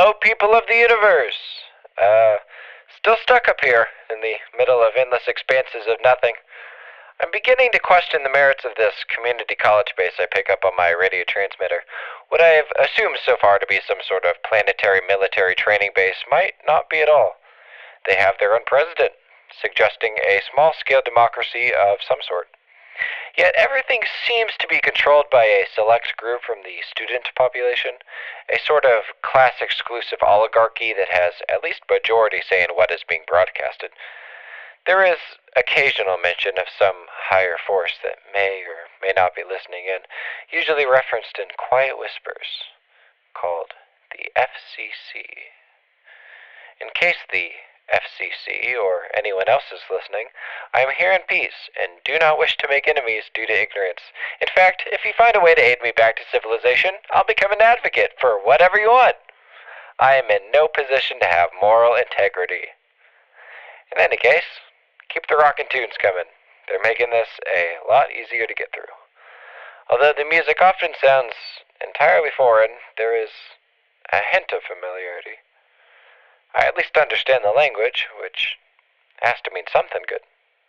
Hello, people of the universe. Still stuck up here in the middle of endless expanses of nothing. I'm beginning to question the merits of this community college base I pick up on my radio transmitter. What I have assumed so far to be some sort of planetary military training base might not be at all. They have their own president, suggesting a small-scale democracy of some sort. Yet everything seems to be controlled by a select group from the student population, a sort of class-exclusive oligarchy that has at least majority say in what is being broadcasted. There is occasional mention of some higher force that may or may not be listening in, usually referenced in quiet whispers, called the FCC. In case the FCC or anyone else is listening, I am here in peace and do not wish to make enemies due to ignorance. In fact, if you find a way to aid me back to civilization, I'll become an advocate for whatever you want. I am in no position to have moral integrity. In any case, keep the rockin' tunes coming. They're making this a lot easier to get through. Although the music often sounds entirely foreign, there is a hint of familiarity. I at least understand the language, which has to mean something good.